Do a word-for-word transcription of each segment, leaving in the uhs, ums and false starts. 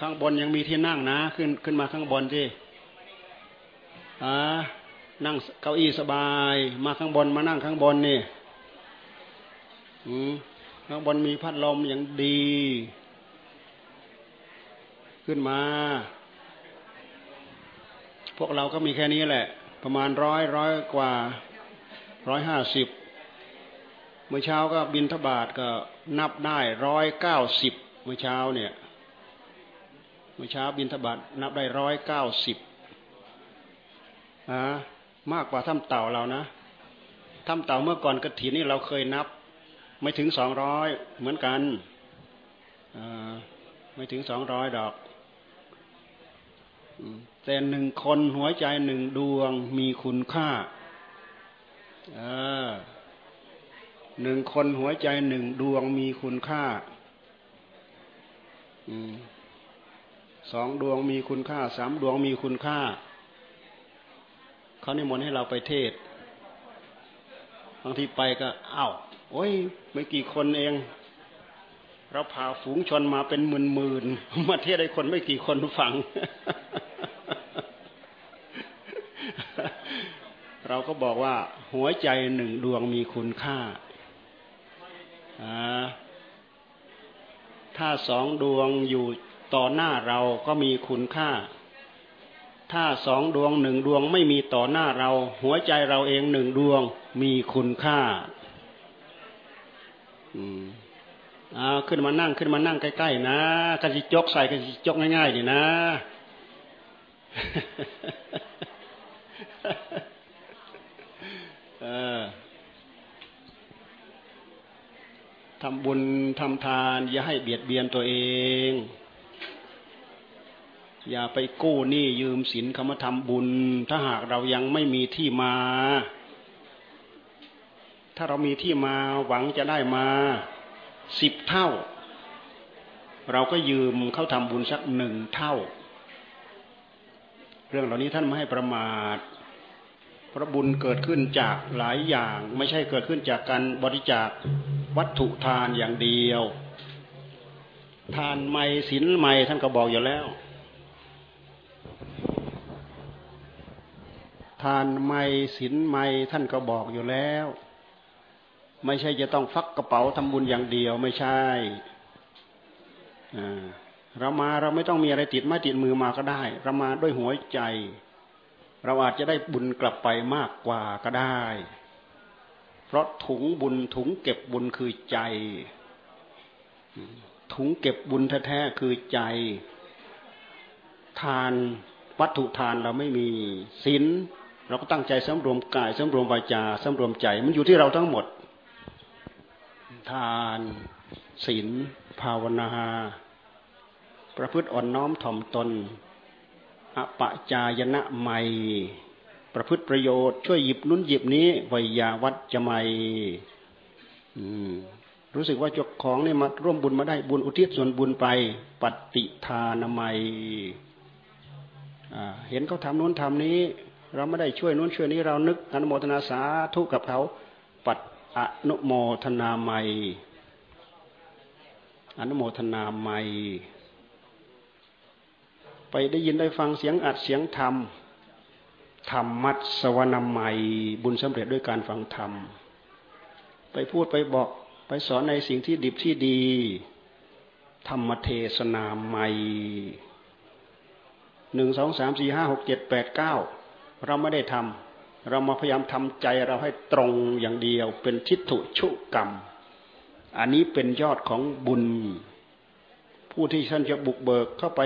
ข้างบนยังมีที่นั่งนะขึ้นขึ้นมาข้างบนสิอ่านั่งเก้าอี้สบายมาข้างบนมานั่งข้างบนนี่อืมข้างบนมีพัดลมอย่างดีขึ้นมาพวกเราก็มีแค่นี้แหละประมาณร้อยร้อยกว่าร้อยห้าสิบเมื่อเช้าก็บิณฑบาตก็นับได้ร้อยเก้าสิบเมื่อเช้าเนี่ยเมื่อเช้าบิณฑบาตนับได้ร้อยเก้าสิบอ่ามากกว่าถ้ำเต่าเรานะถ้ำเต่าเมื่อก่อนกฐินนี่เราเคยนับไม่ถึงสองร้อยเหมือนกันอ่าไม่ถึงสองร้อยดอกแต่หนึ่งคนหัวใจหนึ่งดวงมีคุณค่าอ่าหนึ่งคนหัวใจหนึ่งดวงมีคุณค่าสองดวงมีคุณค่าสามดวงมีคุณค่าเขานิมนต์ให้เราไปเทศบางทีไปก็อ้าวโอ้ยไม่กี่คนเองเราพาฝูงชนมาเป็นหมื่นๆมาเทศให้คนไม่กี่คนฟัง เราก็บอกว่าหัวใจหนึ่งดวงมีคุณค่าถ้าสองดวงอยู่ต่อหน้าเราก็มีคุณค่าถ้าสองดวงหนึ่งดวงไม่มีต่อหน้าเราหัวใจเราเองหนึ่งดวงมีคุณค่าอืมอ่าขึ้นมานั่งขึ้นมานั่งใกล้ๆนะกระจิจกใส่กระจิจกง่ายๆนี่นะ เออทำบุญทำทานอย่าให้เบียดเบียนตัวเองอย่าไปกู้หนี้ยืมสินเขามาทำบุญถ้าหากเรายังไม่มีที่มาถ้าเรามีที่มาหวังจะได้มาสิบเท่าเราก็ยืมเขาทำบุญสักหนึ่งเท่าเรื่องเหล่านี้ท่านไม่ให้ประมาทเพราะบุญเกิดขึ้นจากหลายอย่างไม่ใช่เกิดขึ้นจากการบริจาควัตถุทานอย่างเดียวทานใหม่ศีลใหม่ท่านก็บอกอยู่แล้วทานใหม่ศีลใหม่ท่านก็บอกอยู่แล้วไม่ใช่จะต้องฟักกระเป๋าทำบุญอย่างเดียวไม่ใช่เรามาเราไม่ต้องมีอะไรติดไม้ติดมือมาก็ได้เรามาด้วยหัวใจเราอาจจะได้บุญกลับไปมากกว่าก็ได้เพราะถุงบุญถุงเก็บบุญคือใจถุงเก็บบุญแท้ๆคือใจทานวัตถุทานเราไม่มีศีลเราก็ตั้งใจสำรวมกายสำรวมวาจาสำรวมใจมันอยู่ที่เราทั้งหมดทานศีลภาวนาประพฤติอ่อนน้อมถ่อมตนอปจายนะใหม่ประพฤติประโยชน์ช่วยหยิบนุ่นหยิบนี้วิยาวัจจะใหม่รู้สึกว่าเจ้าของเนี่ยมาร่วมบุญมาได้บุญอุทิศส่วนบุญไปปฏิทานาใหม่เห็นเขาทำนู้นทำนี้เราไม่ได้ช่วยนู้นช่วยนี้เรานึกอนุโมทนาสาธุกับเขาปัดอนุโมทนาใหม่อนุโมทนาใหม่ไปได้ยินได้ฟังเสียงอัดเสียงธรรมธรรมัสสวนามัยบุญสำเร็จด้วยการฟังธรรมไปพูดไปบอกไปสอนในสิ่งที่ดีที่ดีธรรมเทศนาใหม่หนึ่งสองสามสี่ห้าหกเจ็ดแปดเก้าเราไม่ได้ทำเรามาพยายามทำใจเราให้ตรงอย่างเดียวเป็นทิฏฐุชุกรรมอันนี้เป็นยอดของบุญผู้ที่ท่านจะบุกเบิกเข้าไป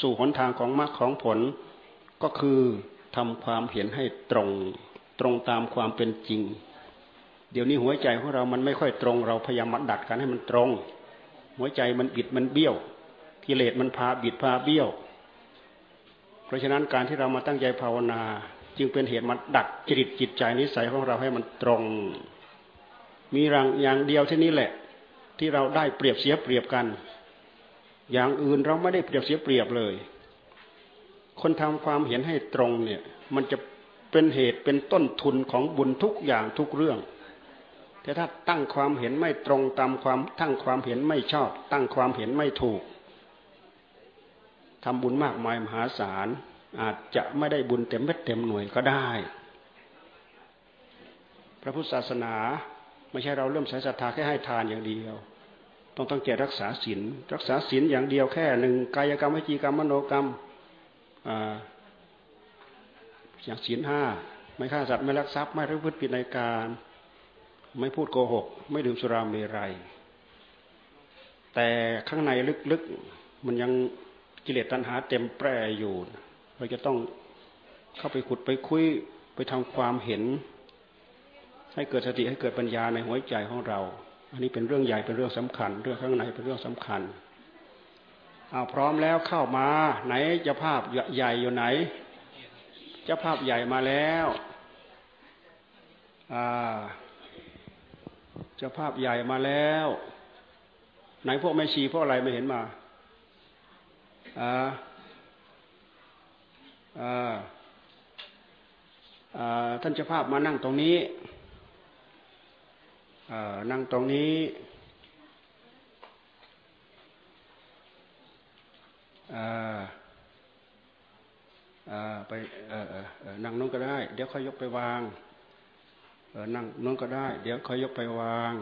สู่หนทางของมรรคของผลก็คือทำความเห็นให้ตรงตรงตามความเป็นจริงเดี๋ยวนี้หัวใจของเรามันไม่ค่อยตรงเราพยายามดัดกันให้มันตรงหัวใจมันบิดมันเบี้ยวกิเลสมันพาบิดพาเบี้ยวเพราะฉะนั้นการที่เรามาตั้งใจภาวนาจึงเป็นเหตุมาดัดจริตจิตใจนิสัยของเราให้มันตรงมีอย่างเดียวที่นี่แหละที่เราได้เปรียบเสียเปรียบกันอย่างอื่นเราไม่ได้เปรียบเสียเปรียบเลยคนทำความเห็นให้ตรงเนี่ยมันจะเป็นเหตุเป็นต้นทุนของบุญทุกอย่างทุกเรื่องแต่ถ้าตั้งความเห็นไม่ตรงตามความตั้งความเห็นไม่ชอบตั้งความเห็นไม่ถูก ทำบุญมากมายมหาศาลอาจจะไม่ได้บุญเต็มเม็ดเต็มหน่วยก็ได้พระพุทธศาสนาไม่ใช่เราเริ่มใส่ศรัทธาแค่ให้ทานอย่างเดียวต้องตั้งใจรักษาศีลรักษาศีลอย่างเดียวแค่หนึ่งกายกรรมวจีกรรมมโนกรรมอย่างศีลห้าไม่ฆ่าสัตว์ไม่ลักทรัพย์ไม่ประพฤติผิดในการไม่พูดโกหกไม่ดื่มสุราเมรัยแต่ข้างในลึกๆมันยังกิเลสตัณหาเต็มแปร่อยู่เราจะต้องเข้าไปขุดไปคุยไปทำความเห็นให้เกิดสติให้เกิดปัญญาในหัวใจของเราอันนี้เป็นเรื่องใหญ่เป็นเรื่องสำคัญเรื่องข้างในเป็นเรื่องสำคัญเอาพร้อมแล้วเข้ามาไหนเจ้าภาพใหญ่อยู่ไหนเจ้าภาพใหญ่มาแล้วอ่าเจ้าภาพใหญ่มาแล้วไหนพวกแม่ชีพวกอะไรไม่เห็นมาอ่าอ่าอ่าท่านเจ้าภาพมานั่งตรงนี้นั่งตรงนี้ไปนั่งนู้นก็ได้เดี๋ยวค่อยยกไปวางนั่งนู้นก็ได้เดี๋ยวค่อยยกไปวาง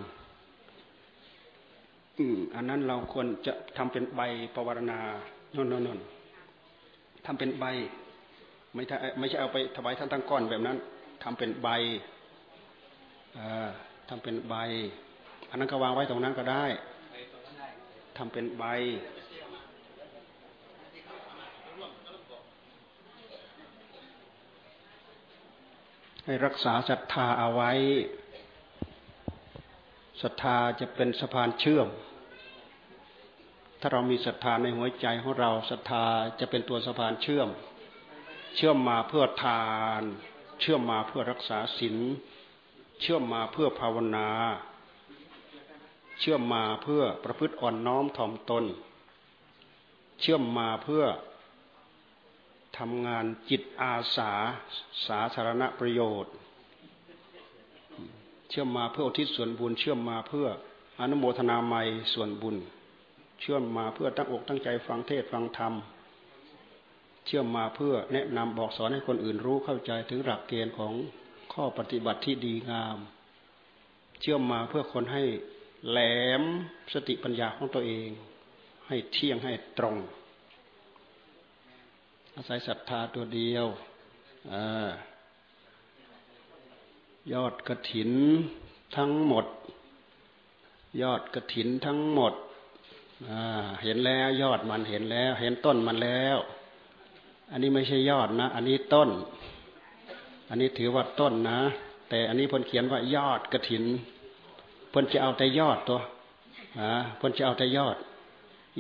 อันนั้นเราควรจะทำเป็นใบปวารณาโน่นๆทำเป็นใบไม่ไม่ใช่เอาไปถวายท่านตั้งก้อนแบบนั้นทำเป็นใบทำเป็นใบอันนั้นก็วางไว้ตรงนั้นก็ได้ทำเป็นใบให้รักษาศรัทธาเอาไว้ศรัทธาจะเป็นสะพานเชื่อมถ้าเรามีศรัทธาในหัวใจของเราศรัทธาจะเป็นตัวสะพานเชื่อมเชื่อมมาเพื่อทานเชื่อมมาเพื่อรักษาศีลเชื่อมมาเพื่อภาวนาเชื่อมมาเพื่อประพฤติอ่อนน้อมถ่อมตนเชื่อมมาเพื่อทำงานจิตอาสาสาธารณประโยชน์เชื่อมมาเพื่ออุทิศส่วนบุญเชื่อมมาเพื่ออนุโมทนาใหม่ส่วนบุญเชื่อมมาเพื่อตั้งอกตั้งใจฟังเทศฟังธรรมเชื่อมมาเพื่อแนะนำบอกสอนให้คนอื่นรู้เข้าใจถึงหลักเกณฑ์ของข้อปฏิบัติที่ดีงามเชื่อมมาเพื่อคนให้แหลมสติปัญญาของตัวเองให้เที่ยงให้ตรงอาศัยศรัทธาตัวเดียวยอดกฐินทั้งหมดยอดกฐินทั้งหมดเห็นแล้วยอดมันเห็นแล้วเห็นต้นมันแล้วอันนี้ไม่ใช่ยอดนะอันนี้ต้นอันนี้ถือว่าต้นนะแต่อันนี้เพิ่นเขียนว่ายอดกฐินเพิ่นจะเอาแต่ยอดตัวอ่าเพิ่นจะเอาแต่ยอด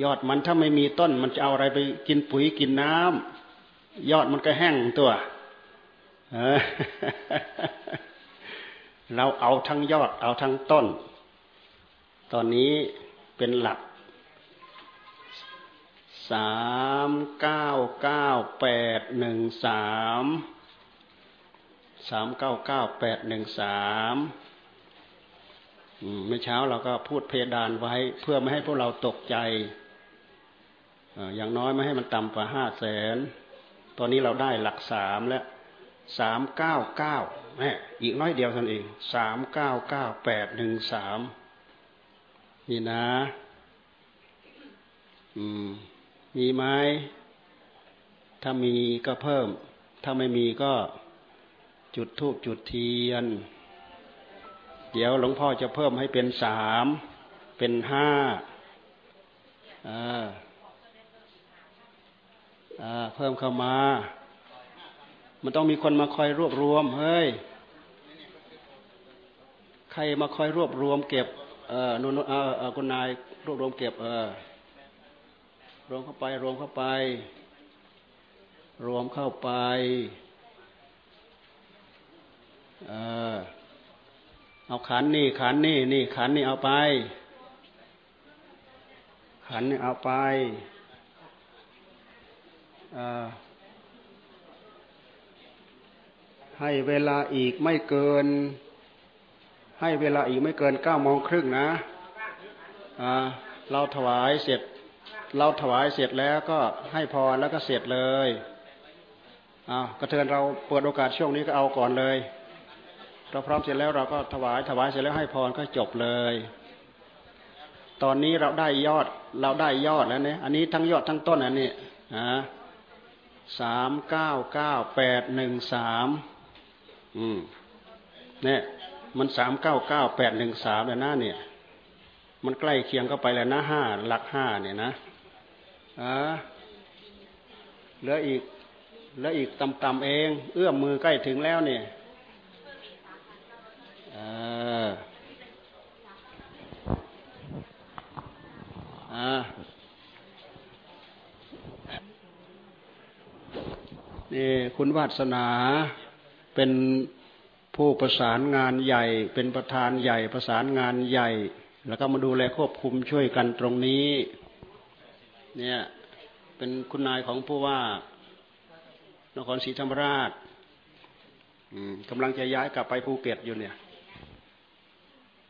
ยอดมันถ้าไม่มีต้นมันจะเอาอะไรไปกินปุ๋ยกินน้ำยอดมันก็แห้งตัวเออเราเอาทั้งยอดเอาทั้งต้นตอนนี้เป็นหลักสาม เก้า เก้า แปด หนึ่ง สามสามเก้าเก้าแปดหนึ่งสามเมื่อเช้าเราก็พูดเพดานไว้เพื่อไม่ให้พวกเราตกใจอย่างน้อยไม่ให้มันต่ำกว่าห้าแสนตอนนี้เราได้หลักสามแล้วสามเก้าเก้าแม่อีกน้อยเดียวเท่านั้นเองสามเก้าเก้าแปดหนึ่งสามนี่นะมีไหมถ้ามีก็เพิ่มถ้าไม่มีก็จุดธูปจุดเทียนเดี๋ยวหลวงพ่อจะเพิ่มให้เป็นสามเป็นห้าอ่าอ่าเพิ่มเข้ามามันต้องมีคนมาคอยรวบรวมเฮ้ยใครมาคอยรวบรวมเก็บเอ่อโนเอ่อคุณนายรวบรวมเก็บเออรวมเข้าไปรวมเข้าไปรวมเข้าไปเออเอาขันนี่ขันนี่นี่ขันนี่เอาไปขันนี่เอาไปเออให้เวลาอีกไม่เกินให้เวลาอีกไม่เกินเก้าโมงครึ่งนะอ่าเราถวายเสร็จ เราถวายเสร็จแล้วก็ให้พรแล้วก็เสร็จเลยอ้าวกระเทือนเราเปิดโอกาสช่วงนี้ก็เอาก่อนเลยเราพร้อมเสร็จแล้วเราก็ถวายถวายเสร็จแล้วให้พรก็จบเลยตอนนี้เราได้ยอดเราได้ยอดแล้วเนี่ยอันนี้ทั้งยอดทั้งต้นอันนี้อ่าสามเก้าเก้าแปดหนึ่งสามอืมเนี่ยมันสามเก้าเก้าแปดหนึ่งสามแล้วนะเนี่ยมันใกล้เคียงเข้าไปแล้วนะห้าหลักห้าเนี่ยนะอ่าเหลืออีกเหลืออีกต่ำๆเองเอื้อมมือใกล้ถึงแล้วเนี่ยอ่าอ่านี่คุณวาสนาเป็นผู้ประสานงานใหญ่เป็นประธานใหญ่ประสานงานใหญ่แล้วก็มาดูแลควบคุมช่วยกันตรงนี้เนี่ยเป็นคุณนายของผู้ว่านครศรีธรรมราชกำลังจะย้ายกลับไปภูเก็ตอยู่เนี่ย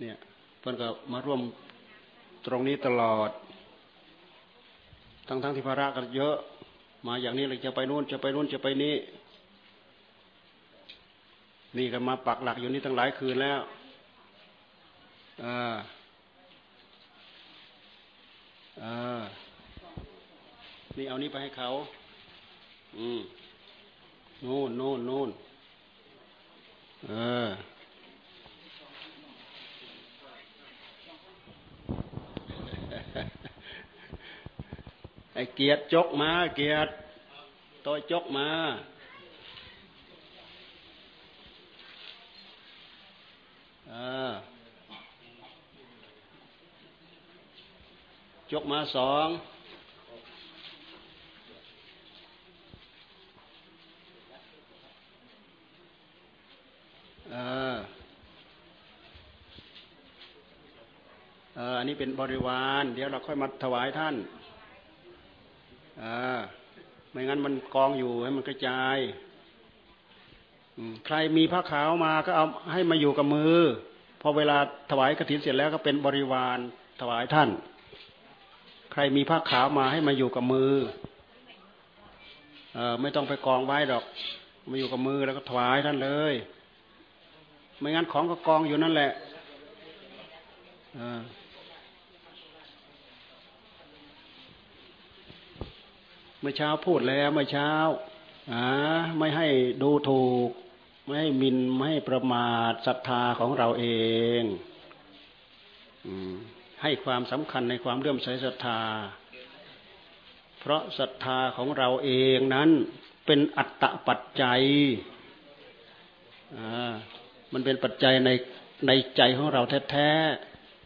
เนี่ยเพื่อนก็มาร่วมตรงนี้ตลอดทั้งทั้งที่ภาระกันเยอะมาอย่างนี้เลยจะไปนู่นจะไปนู่นจะไปนี่นี่ก็มาปักหลักอยู่นี่ตั้งหลายคืนแล้วเออเออนี่เอานี่ไปให้เขาอืมนู่นนู่นนู่นเออไอ้เกียรติจกมาเกียรติต่อยจกมาเออจกมาสองเออเอออันนี้เป็นบริวารเดี๋ยวเราค่อยมาถวายท่านเออไม่งั้นมันกองอยู่ให้มันกระจายใครมีผ้าขาวมาก็เอาให้มาอยู่กับมือพอเวลาถวายกฐินเสร็จแล้วก็เป็นบริวารถวายท่านใครมีผ้าขาวมาให้มาอยู่กับมือเออไม่ต้องไปกองไว้ดอกมาอยู่กับมือแล้วก็ถวายท่านเลยไม่งั้นของก็กองอยู่นั่นแหละเออเมื่อเช้าพูดแล้วเมื่อเช้าอ่าไม่ให้ดูถูกไม่ให้มินไม่ให้ประมาทศรัทธาของเราเองอืมให้ความสำคัญในความเลื่อมใสศรัทธาเพราะศรัทธาของเราเองนั้นเป็นอัตตปัจจัยอ่ามันเป็นปัจจัยในในใจของเราแท้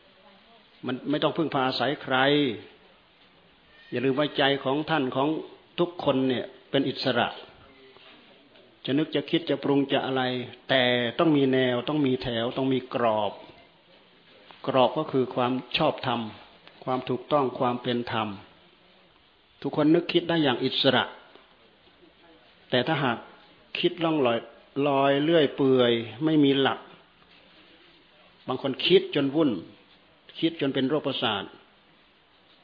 ๆมันไม่ต้องพึ่งพาอาศัยใครอย่าลืมว่าใจของท่านของทุกคนเนี่ยเป็นอิสระจะนึกจะคิดจะปรุงจะอะไรแต่ต้องมีแนวต้องมีแถวต้องมีกรอบกรอบก็คือความชอบธรรมความถูกต้องความเป็นธรรมทุกคนนึกคิดได้อย่างอิสระแต่ถ้าหากคิดล่องลอยลอยเลื่อยเปื่อยไม่มีหลักบางคนคิดจนวุ่นคิดจนเป็นโรคประสาท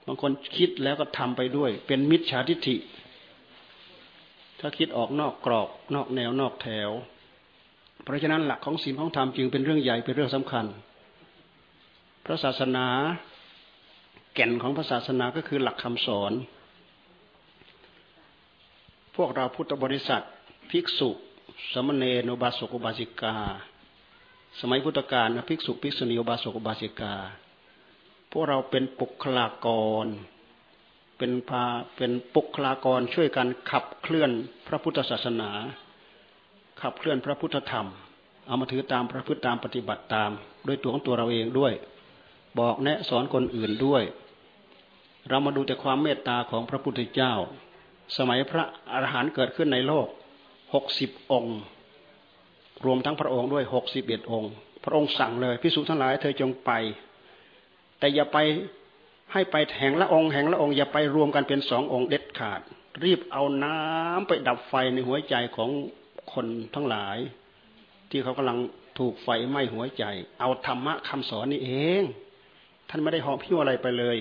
บางคนคิดแล้วก็ทำไปด้วยเป็นมิจฉาทิฏฐิถ้าคิดออกนอกกรอบนอกแนวนอกแถวเพราะฉะนั้นหลักของศีลของธรรมจึงเป็นเรื่องใหญ่เป็นเรื่องสำคัญพระศาสนาแก่นของพระศาสนาก็คือหลักคำสอนพวกเราพุทธบริษัทภิกษุสมณเณรอุบาสกอุบาสิกาสมัยพุทธกาลนะภิกษุภิกษุณีอุบาสกอุบาสิกาพวกเราเป็นปุคลากรเป็นพาเป็นปุคลากรช่วยกันขับเคลื่อนพระพุทธศาสนาขับเคลื่อนพระพุทธธรรมเอามาถือตามพระพุทธตามปฏิบัติตามด้วยตัวของตัวเราเองด้วยบอกแนะสอนคนอื่นด้วยเรามาดูแต่ความเมตตาของพระพุทธเจ้าสมัยพระอรหันต์เกิดขึ้นในโลกหกสิบองค์รวมทั้งพระองค์ด้วยหกสิบเอ็ดองค์พระองค์สั่งเลยภิกษุทั้งหลายเธอจงไปแต่อย่าไปให้ไปแห่งละองค์แห่งละองค์อย่าไปรวมกันเป็นสององค์เด็ดขาดรีบเอาน้ำไปดับไฟในหัวใจของคนทั้งหลายที่เขากำลังถูกไฟไหม้หัวใจเอาธรรมะคำสอนนี่เองท่านไม่ได้หอบหิ้วอะไรไปเลย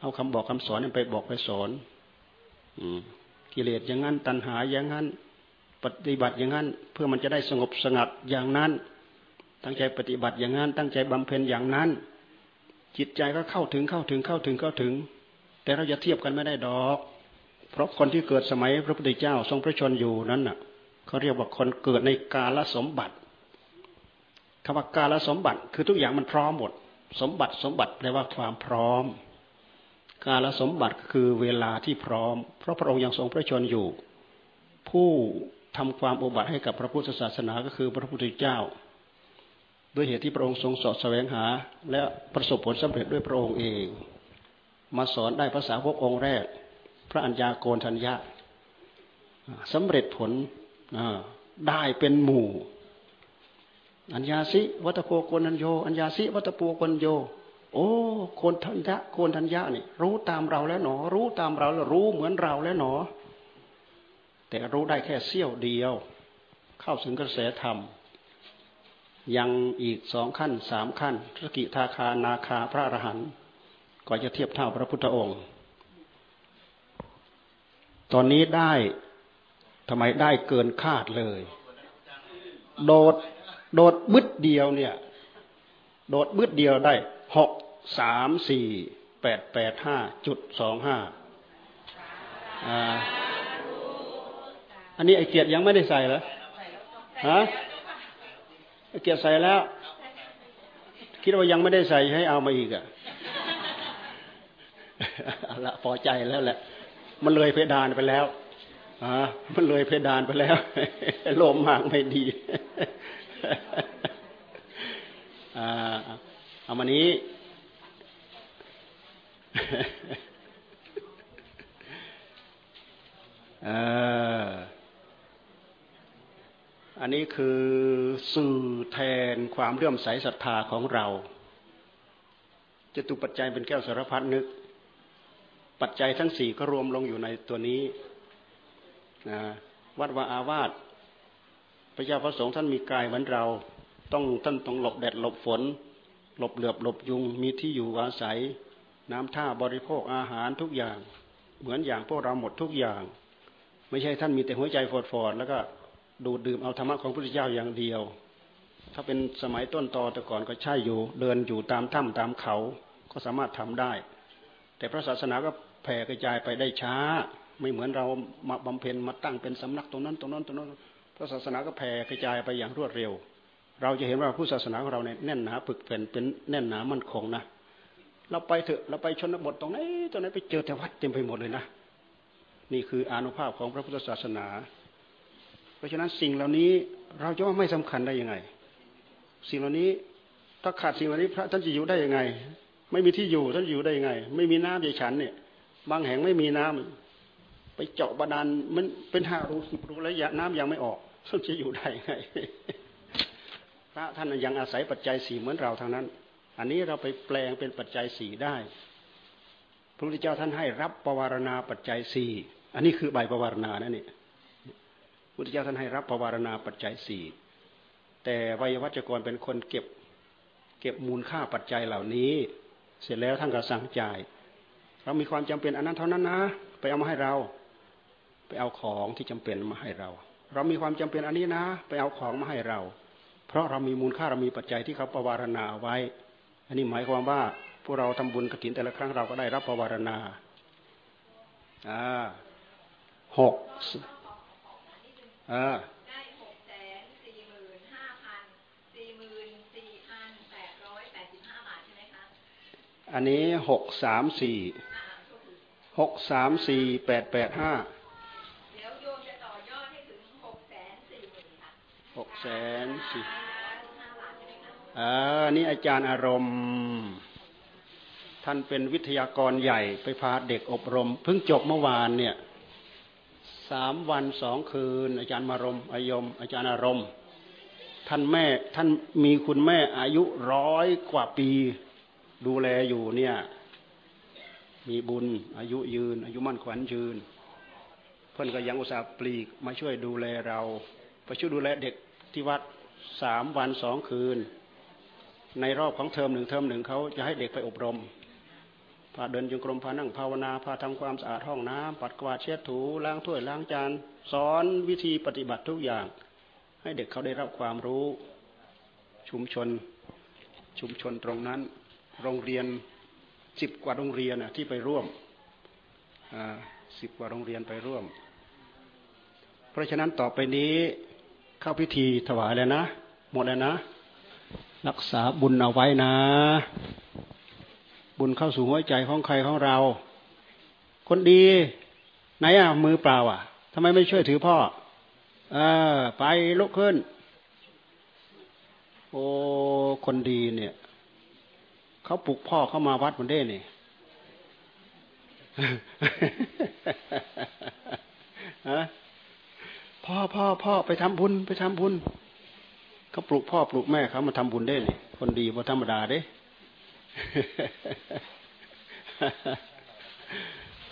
เอาคำบอกคำสอนไปบอกไปสอนกิเลสอย่างนั้นตัณหาอย่างนั้นปฏิบัติอย่างนั้นเพื่อมันจะได้สงบสงัดอย่างนั้นตั้งใจปฏิบัติอย่างนั้นตั้งใจบำเพ็ญอย่างนั้นจิตใจก็เข้าถึงเข้าถึงเข้าถึงเข้าถึงแต่เราจะเทียบกันไม่ได้ดอกเพราะคนที่เกิดสมัยพระพุทธเจ้าทรงพระชนอยู่นั้นน่ะเขาเรียกว่าคนเกิดในกาลสมบัติคำว่ากาลสมบัติคือทุกอย่างมันพร้อมหมดสมบัติสมบัติแปลว่าความพร้อมกาลสมบัติคือเวลาที่พร้อมเพราะพระองค์ยังทรงพระชนอยู่ผู้ทำความอุบัติให้กับพระพุทธศาสนาก็คือพระพุทธเจ้าด้วยเหตุที่พระองค์ทรงสอดแสวงหาและประสบผลสำเร็จด้วยพระองค์เองมาสอนได้ภาษาพวกองค์แรกพระัญญาโกณทัญญะสำเร็จผลได้เป็นหมู่อัญญาสิวัตโพโกณัญโยอัญญาสิวัตโพโกณัญโยโอ้โกณทัญญะโกณทัญญะนี่รู้ตามเราแล้วหนอรู้ตามเราแล้วรู้เหมือนเราแล้วหนอแต่รู้ได้แค่เสี้ยวเดียวเข้าถึงกระแสธรรมยังอีกสองขั้นสามขั้นสกิทาคานาคาพระอรหันต์ก็จะเทียบเท่าพระพุทธองค์ตอนนี้ได้ทำไมได้เกินคาดเลยโดดโดดบึดเดียวเนี่ยโดดบึดเดียวได้หกสามสี่แปดแปดห้าจุดสองห้าอันนี้ไอเกียรติยังไม่ได้ใส่เหรอฮะไอเกียรติใส่แล้วคิดว่ายังไม่ได้ใส่ให้เอามาอีกอ่ะเอาละพอใจแล้วแหละมันเลยเพดานไปแล้วอ่ามันเลยเพดานไปแล้วโลมมากไม่ดีอ่าเอามานี้เอ่ออันนี้คือสื่อแทนความเลื่อมใสศรัทธาของเราจตุปัจจัยเป็นแก้วสารพัดนึกปัจจัยทั้งสี่ก็รวมลงอยู่ในตัวนี้นะวัดวาอาวาสพระเจ้าพระสงฆ์ท่านมีกายเหมือนเราต้องท่านต้องหลบแดดหลบฝนหลบเหลือบหลบยุงมีที่อยู่อาศัยน้ำท่าบริโภคอาหารทุกอย่างเหมือนอย่างพวกเราหมดทุกอย่างไม่ใช่ท่านมีแต่หัวใจฟอดๆแล้วก็ดูดดื่มเอาธรรมะของพระพุทธเจ้าอย่างเดียวถ้าเป็นสมัยต้นตอแต่ก่อนก็ใช่อยู่เดินอยู่ตามถ้ำตามเขาก็สามารถทำได้แต่พระศาสนาก็แผ่กระจายไปได้ช้าไม่เหมือนเรามาบำเพ็ญมาตั้งเป็นสำนักตรงนั้นตรงนั้นตรงนั้นพระศาสนาก็แผ่กระจายไปอย่างรวดเร็วเราจะเห็นว่าผู้ศาสนาของเราเนี่ยแน่นหนาปึกแผ่นเป็นแน่นหนามั่นคงนะเราไปเถอะเราไปชนบทตรงไหนตรงไหนไปเจอแต่วัดเต็มไปหมดเลยนะนี่คืออานุภาพของพระพุทธศาสนาเพราะฉะนั้นสิ่งเหล่านี้เราจะว่าไม่สำคัญได้ยังไงสิ่งเหล่านี้ถ้าขาดสิ่งเหล่านี้พระท่านจะอยู่ได้ยังไงไม่มีที่อยู่ท่านอยู่ได้ยังไงไม่มีน้ำใจฉันเนี่ยบางแห่งไม่มีน้ำไปเจาะบาดาลมันเป็นห้ารูสิบรูแล้วน้ำยังไม่ออกท่านจะอยู่ได้ยังไงพระท่านยังอาศัยปัจจัยสี่เหมือนเราทางนั้นอันนี้เราไปแปลงเป็นปัจจัยสี่ได้พระพุทธเจ้าท่านให้รับปวารณาปัจจัยสี่อันนี้คือใบปวารณานั่นนี่พระพุทธเจ้าท่านให้รับปวารณาปัจจัยสี่แต่ไวยวัจกรเป็นคนเก็บเก็บมูลค่าปัจจัยเหล่านี้เสร็จแล้วท่านก็สั่งจ่ายเรามีความจำเป็นอันนั้นเท่านั้นนะไปเอามาให้เราไปเอาของที่จำเป็นมาให้เราเรามีความจำเป็นอันนี้นะไปเอาของมาให้เราเพราะเรามีมูลค่าเรามีปัจจัยที่เขาประวารณาไว้อันนี้หมายความว่าพวกเราทำบุญกฐินแต่ละครั้งเราก็ได้รับประวารณาอ่าหกอ่าได้หกแสนสี่หมื่นห้าพันสี่หมื่นสี่พันแปดร้อยแปดสิบห้าบาทใช่ไหมคะอันนี้หกสามสี่หกสามสี่แปดแปดห้าเดี๋ยวโยมจะต่อยอดให้ถึงหกแสนสี่หมื่นค่ะหกแสนสี่อ่านี่อาจารย์อารมณ์ท่านเป็นวิทยากรใหญ่ไปพาเด็กอบรมเพิ่งจบเมื่อวานเนี่ยสามวันสองคืนอาจารย์มารมอายมอาจารย์อารมณ์ท่านแม่ท่านมีคุณแม่อายุร้อยกว่าปีดูแลอยู่เนี่ยมีบุญอายุยืนอายุมั่นขวัญยืนเพื่อนก็ยังอุตส่าห์ปลีกมาช่วยดูแลเราไปช่วยดูแลเด็กที่วัดสามวันสองคืนในรอบของเทอมหนึ่งเทอมหนึ่งเขาจะให้เด็กไปอบรมพ เดินจงกรมพานั่งภาวนาพาทำความสะอาดห้องน้ำปัดกวาดเช็ดถูล้างถ้วยล้างจานสอนวิธีปฏิบัติทุกอย่างให้เด็กเขาได้รับความรู้ชุมชนชุมชนตรงนั้นโรงเรียนสิบกว่าโรงเรียนที่ไปร่วมสิบกว่าโรงเรียนไปร่วมเพราะฉะนั้นต่อไปนี้เข้าพิธีถวายแล้วนะหมดแล้วนะรักษาบุญเอาไว้นะบุญเข้าสู่หัวใจของใครของเราคนดีไหนอ่ะมือเปล่าอ่ะทำไมไม่ช่วยถือพ่อเออไปลุกขึ้นโอ้คนดีเนี่ยเขาปลุกพ่อเข้ามาวัดมันได้นี่ พ่อพ่อพ่อไปทำบุญไปทำบุญเขาปลุกพ่อปลุกแม่เขามาทำบุญได้นี่คนดีบ่ธรรมดาเด้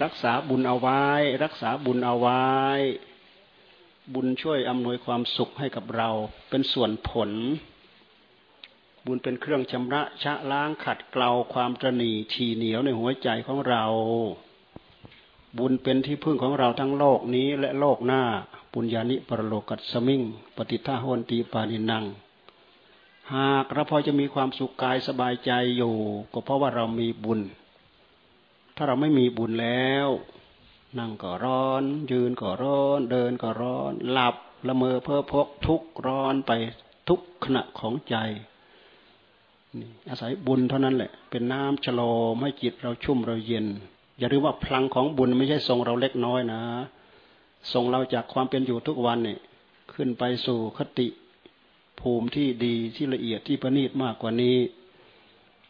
รักษาบุญเอาไว้รักษาบุญเอาไว้บุญช่วยอำนวยความสุขให้กับเราเป็นส่วนผลบุญเป็นเครื่องชำระชะล้างขัดเกลาความตระหนี่ทีเหนียวในหัวใจของเราบุญเป็นที่พึ่งของเราทั้งโลกนี้และโลกหน้าปุญญานิปรโลกัสสมิงปฏิทาโหนติปานินังหากเราพอจะมีความสุขกายสบายใจอยู่ก็เพราะว่าเรามีบุญถ้าเราไม่มีบุญแล้วนั่งก็ร้อนยืนก็ร้อนเดินก็ร้อนหลับละเมอเพ้อพกทุกข์ร้อนไปทุกขณะของใจอาศัยบุญเท่านั้นแหละเป็นน้ำชโลมให้จิตเราชุ่มเราเย็นอย่าลืมว่าพลังของบุญไม่ใช่ส่งเราเล็กน้อยนะส่งเราจากความเป็นอยู่ทุกวันเนี่ยขึ้นไปสู่คติภูมิที่ดีที่ละเอียดที่ประณีตมากกว่านี้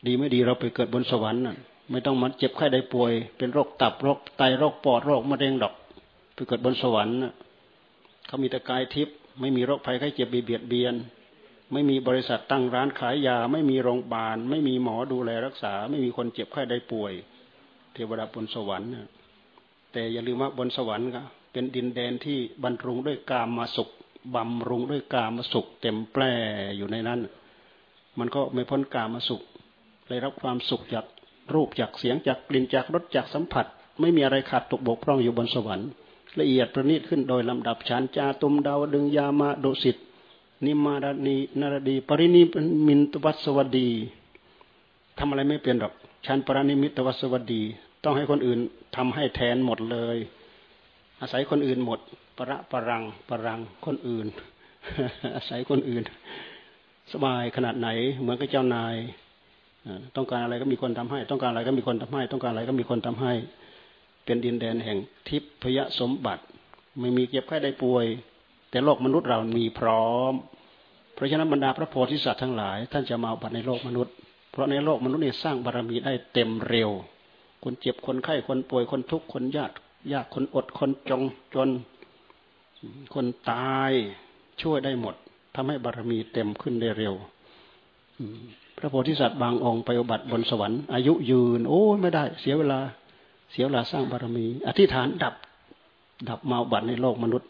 ดีไม่ดีเราไปเกิดบนสวรรค์น่ะไม่ต้องมันเจ็บไข้ได้ป่วยเป็นโรคตับโรคไตโรคปอดโรคมะเร็งดอกไปเกิดบนสวรรค์น่ะเขามีแต่กายทิพย์ไม่มีโรคภัยไข้เจ็บเบียดเบียนไม่มีบริษัทตั้งร้านขายยาไม่มีโรงพยาบาลไม่มีหมอดูแลรักษาไม่มีคนเจ็บไข้ได้ป่วยเทวดาบนสวรรค์น่ะแต่อย่าลืมว่าบนสวรรค์ก็เป็นดินแดนที่บรรลุด้วยกามสุขบำรุงด้วยกามสุขเต็มแปร่อยู่ในนั้นมันก็ไม่พ้นกามสุขได้รับความสุขจากรูปจากเสียงจากกลิ่นจากรสจากสัมผัสไม่มีอะไรขาดตกบกพร่องอยู่บนสวรรค์ละเอียดประณีตขึ้นโดยลำดับชั้นจาตุมดาวดึงยามาดุสิตนิมารณีนารดีปรินิมิตวัสวดีทำอะไรไม่เป็นหรอกชั้นปรินิมิตวัสวดีต้องให้คนอื่นทำให้แทนหมดเลยอาศัยคนอื่นหมดประปรังปรังคนอื่น อาศัยคนอื่นสบายขนาดไหนเหมือนกับเจ้านายต้องการอะไรก็มีคนทำให้ต้องการอะไรก็มีคนทำให้ต้องการอะไรก็มีคนทำให้เป็นดินแดนแห่งทิพยสมบัติไม่มีเจ็บไข้ได้ป่วยแต่โลกมนุษย์เรามีพร้อมเพราะฉะนั้นบรรดาพระโพธิสัตว์ทั้งหลายท่านจะมาอุบัติในโลกมนุษย์เพราะในโลกมนุษย์นี่สร้างบารมีได้เต็มเร็วคนเจ็บคนไข้คนป่วยคนทุกข์คนยากยากคนอดคนจงจนคนตายช่วยได้หมดทำให้บารมีเต็มขึ้นได้เร็วพระโพธิสัตว์บางองค์ไปอุบัติบนสวรรค์อายุยืนโอ้ไม่ได้เสียเวลาเสียเวลาสร้างบารมีอธิษฐานดับดับมาอุบัติในโลกมนุษย์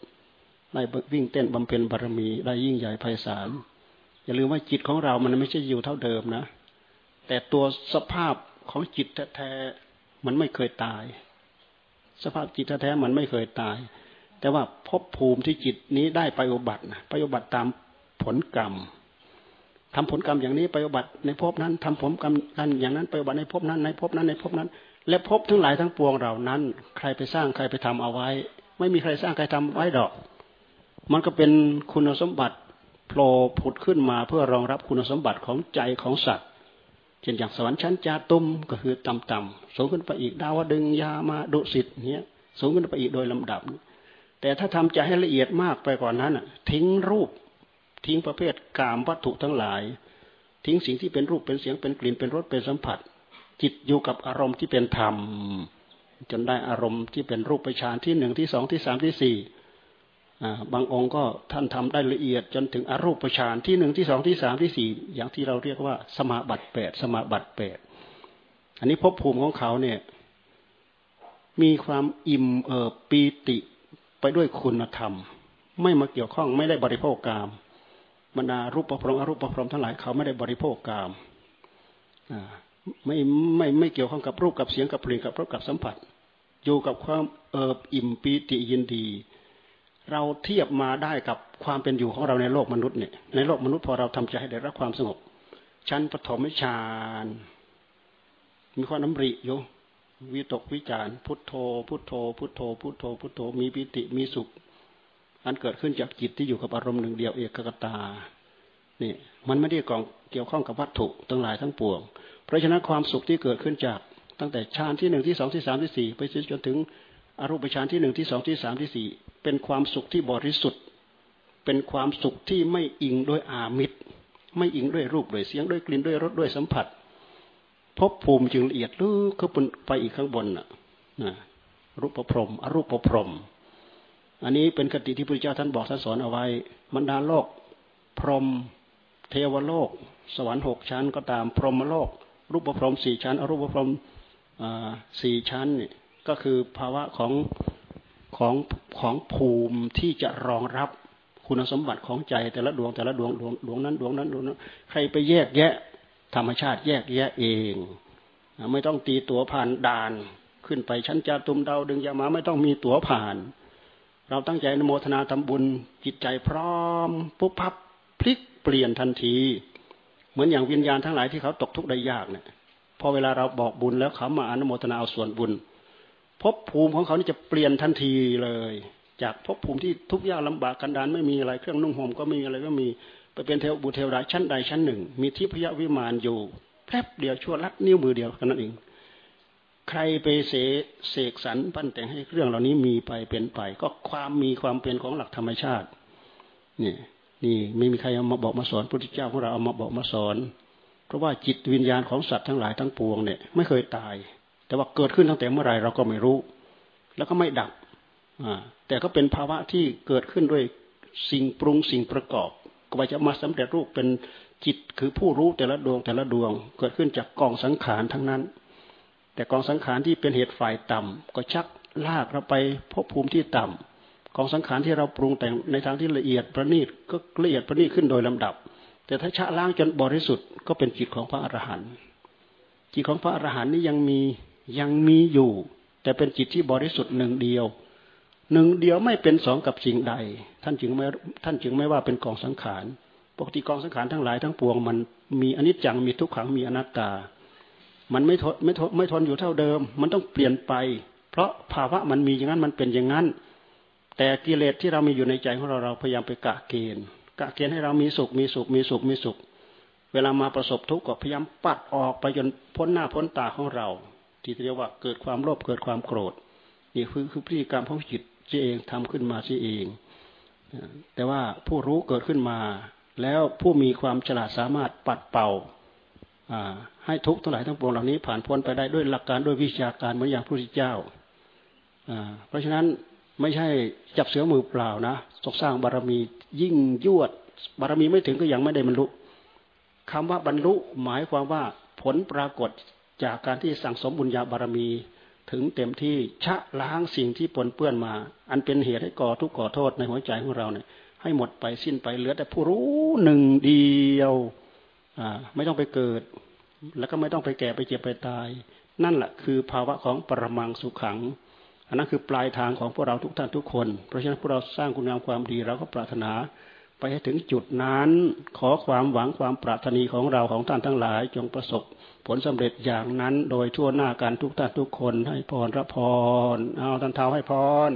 ได้วิ่งเต้นบำเพ็ญบารมีได้ยิ่งใหญ่ไพศาลอย่าลืมว่าจิตของเรามันไม่ใช่อยู่เท่าเดิมนะแต่ตัวสภาพของจิตแท้ๆมันไม่เคยตายสภาพจิตแท้ๆมันไม่เคยตายแต่ว่าภพภูมิที่จิตนี้ได้ไปอุบัตินะไปอุบัติตามผลกรรมทำผลกรรมอย่างนี้ไปอุบัติในภพนั้นทำผลกรรมกันอย่างนั้นไปอุบัติในภพนั้นในภพนั้นในภพนั้นและภพทั้งหลายทั้งปวงเหล่านั้นใครไปสร้างใครไปทำเอาไว้ไม่มีใครสร้างใครทำไว้ดอกมันก็เป็นคุณสมบัติโผล่ผุดขึ้นมาเพื่อรองรับคุณสมบัติของใจของสัตว์เช่นอย่างสวรรค์ชั้นจาตุมก็คือต่ำๆสูงขึ้นไปอีกดาวดึงยามาดุสิตเนี้ยสูงขึ้นไปอีกโดยลำดับแต่ถ้าทำใจให้ละเอียดมากไปกว่านั้นทิ้งรูปทิ้งประเภทกามวัตถุทั้งหลายทิ้งสิ่งที่เป็นรูปเป็นเสียงเป็นกลิ่นเป็นรสเป็นสัมผัสจิตอยู่กับอารมณ์ที่เป็นธรรมจนได้อารมณ์ที่เป็นรูปฌานที่หนึ่งที่สองที่สามที่สี่บางองค์ก็ท่านทำได้ละเอียดจนถึงอรูปฌานที่หนึ่งที่สองที่สามที่สี่อย่างที่เราเรียกว่าสมาบัติแปดสมาบัติแปดอันนี้ภพภูมิของเขาเนี่ยมีความอิ่มเอิบปีติไปด้วยคุณธรรมไม่มาเกี่ยวข้องไม่ได้บริโภคกามบรรดารูปประพรมอรูปประพรมทั้งหลายเขาไม่ได้บริโภคกาม ไม่ไม่ไม่เกี่ยวข้องกับรูปกับเสียงกับกลิ่นกับรสกับสัมผัสอยู่กับความเอิบอิ่มปีติยินดีเราเทียบมาได้กับความเป็นอยู่ของเราในโลกมนุษย์เนี่ยในโลกมนุษย์พอเราทำใจให้ได้รับความสงบชั้นปฐมฌานมีความน้ำริอยู่วิตกวิจารพุทโธพุทโธพุทโธพุทโธพุทโธมีปิติมีสุขอันเกิดขึ้นจากจิตที่อยู่กับอารมณ์หนึ่งเดียวเอกกตานี่มันไม่ได้เกี่ยวข้องกับวัตถุทั้งหลายทั้งปวงเพราะฉะนั้นความสุขที่เกิดขึ้นจากตั้งแต่ฌานที่หนึ่งที่สองที่สามที่สี่ไปจนถึงอรูปฌานที่หนึ่งที่สองที่สามที่สี่เป็นความสุขที่บริสุทธิ์เป็นความสุขที่ไม่อิงด้วยอามิตรไม่อิงด้วยรูปด้วยเสียงด้วยกลิ่นด้วยรสด้วยสัมผัสภพภูมิจึงละเอียดลึกเข้าไปอีกข้างบนน่ะนะรูปพรหมอรูปพรหมอันนี้เป็นคติที่พระพุทธเจ้าท่านบอกท่านสอนเอาไว้บรรดาโลกพรหมเทวโลกสวรรค์หกชั้นก็ตามพรหมโลกรูปพรหมสี่ชั้นอรูปพรหมอ่าสี่ชั้นนี่ก็คือภาวะของของของภูมิที่จะรองรับคุณสมบัติของใจแต่ละดวงแต่ละดวงดวงดวงนั้นดวงนั้นดวงนั้นใครไปแยกแยะธรรมชาติแยกแยะเองไม่ต้องตีตั๋วผ่านด่านขึ้นไปชั้นจาตุมดาวดึงยามาไม่ต้องมีตั๋วผ่านเราตั้งใจนโมทนาทำบุญจิตใจพร้อมปุ๊บพับพลิกเปลี่ยนทันทีเหมือนอย่างวิญญาณทั้งหลายที่เขาตกทุกข์ได้ยากเนี่ยพอเวลาเราบอกบุญแล้วเขามาอนุโมทนาเอาส่วนบุญภพภูมิของเขานี่จะเปลี่ยนทันทีเลยจากภพภูมิที่ทุกข์ยากลำบากกันดารไม่มีอะไรเครื่องนุ่งห่มก็ไม่มีอะไรก็มีไปเป็นเทวบุตรเทวดาชั้นใดชั้นหนึ่งมีทิพยวิมานอยู่แป๊บเดียวชั่วลัดนิ้วมือเดียวกันนั่นเองใครไปเสเสกสรรปั้นแต่งให้เรื่องเหล่านี้มีไปเป็นไปก็ความมีความเป็นของหลักธรรมชาตินี่นี่ไม่มีใครเอามาบอกมาสอนพระพุทธเจ้าของเราเอามาบอกมาสอนเพราะว่าจิตวิญญาณของสัตว์ทั้งหลายทั้งปวงเนี่ยไม่เคยตายแต่ว่าเกิดขึ้นตั้งแต่เมื่อไรเราก็ไม่รู้แล้วก็ไม่ดับแต่ก็เป็นภาวะที่เกิดขึ้นด้วยสิ่งปรุงสิ่งประกอบกว่าจะมาสำเร็จรูปเป็นจิตคือผู้รู้แต่ละดวงแต่ละดวงเกิดขึ้นจากกองสังขารทั้งนั้นแต่กองสังขารที่เป็นเหตุฝ่ายต่ำก็ชักลากเราไปภพภูมิที่ต่ำกองสังขารที่เราปรุงแต่งในทางที่ละเอียดประณีตก็ละเอียดประณีตขึ้นโดยลำดับแต่ถ้าชะล้างจนบริสุทธิ์ก็เป็นจิตของพระอรหันต์จิตของพระอรหันต์นี้ยังมียังมีอยู่แต่เป็นจิตที่บริสุทธิ์หนึ่งเดียวหนึ่งเดียวไม่เป็นสองกับสิ่งใดท่านจึงไม่ท่านจึงไม่ว่าเป็นกองสังขารปกติกองสังขารทั้งหลายทั้งปวงมันมีอนิจจังมีทุกขังมีอนัตตามันไม่ทนไม่ทนไม่ทนอยู่เท่าเดิมมันต้องเปลี่ยนไปเพราะภาวะมันมีอย่างนั้นมันเป็นอย่างนั้นแต่กิเลสที่เรามีอยู่ในใจของเราเราพยายามไปกะเกณฑ์กะเกณฑ์ให้เรามีสุขมีสุขมีสุขมีสุขเวลามาประสบทุกข์ก็พยายามปัดออกไปจนพ้นหน้าพ้นตาของเราที่เรียกว่าเกิดความโลภเกิดความโกรธนี่คือคือพฤติกรรมของจิตเจเองทำขึ้นมาเจเองแต่ว่าผู้รู้เกิดขึ้นมาแล้วผู้มีความฉลาดสามารถปัดเป่าให้ทุกข์ทั้งหลายทั้งปวงเหล่านี้ผ่านพ้นไปได้ด้วยหลักการด้วยวิชาการเหมือนอย่างพระพุทธเจ้าเพราะฉะนั้นไม่ใช่จับเสือมือเปล่านะต้องสร้างบารมียิ่งยวดบารมีไม่ถึงก็ยังไม่ได้บรรลุคำว่าบรรลุหมายความว่าผลปรากฏจากการที่สั่งสมบุญญาบารมีถึงเต็มที่ชะล้างสิ่งที่ปนเปื้อนมาอันเป็นเหตุให้ก่อทุกข์ก่อโทษในหัวใจของเราเนี่ยให้หมดไปสิ้นไปเหลือแต่ผู้รู้หนึ่งเดียวไม่ต้องไปเกิดแล้วก็ไม่ต้องไปแก่ไปเจ็บไปตายนั่นแหละคือภาวะของปรมังสุขังอันนั้นคือปลายทางของพวกเราทุกท่านทุกคนเพราะฉะนั้นพวกเราสร้างคุณงามความดีเราก็ปรารถนาไปให้ถึงจุดนั้นขอความหวังความปรารถนาของเราของท่านทั้งหลายจงประสบผลสำเร็จอย่างนั้นโดยทั่วหน้ากันทุกท่านทุกคนให้พรรับพรเอาท่านเท้าให้พร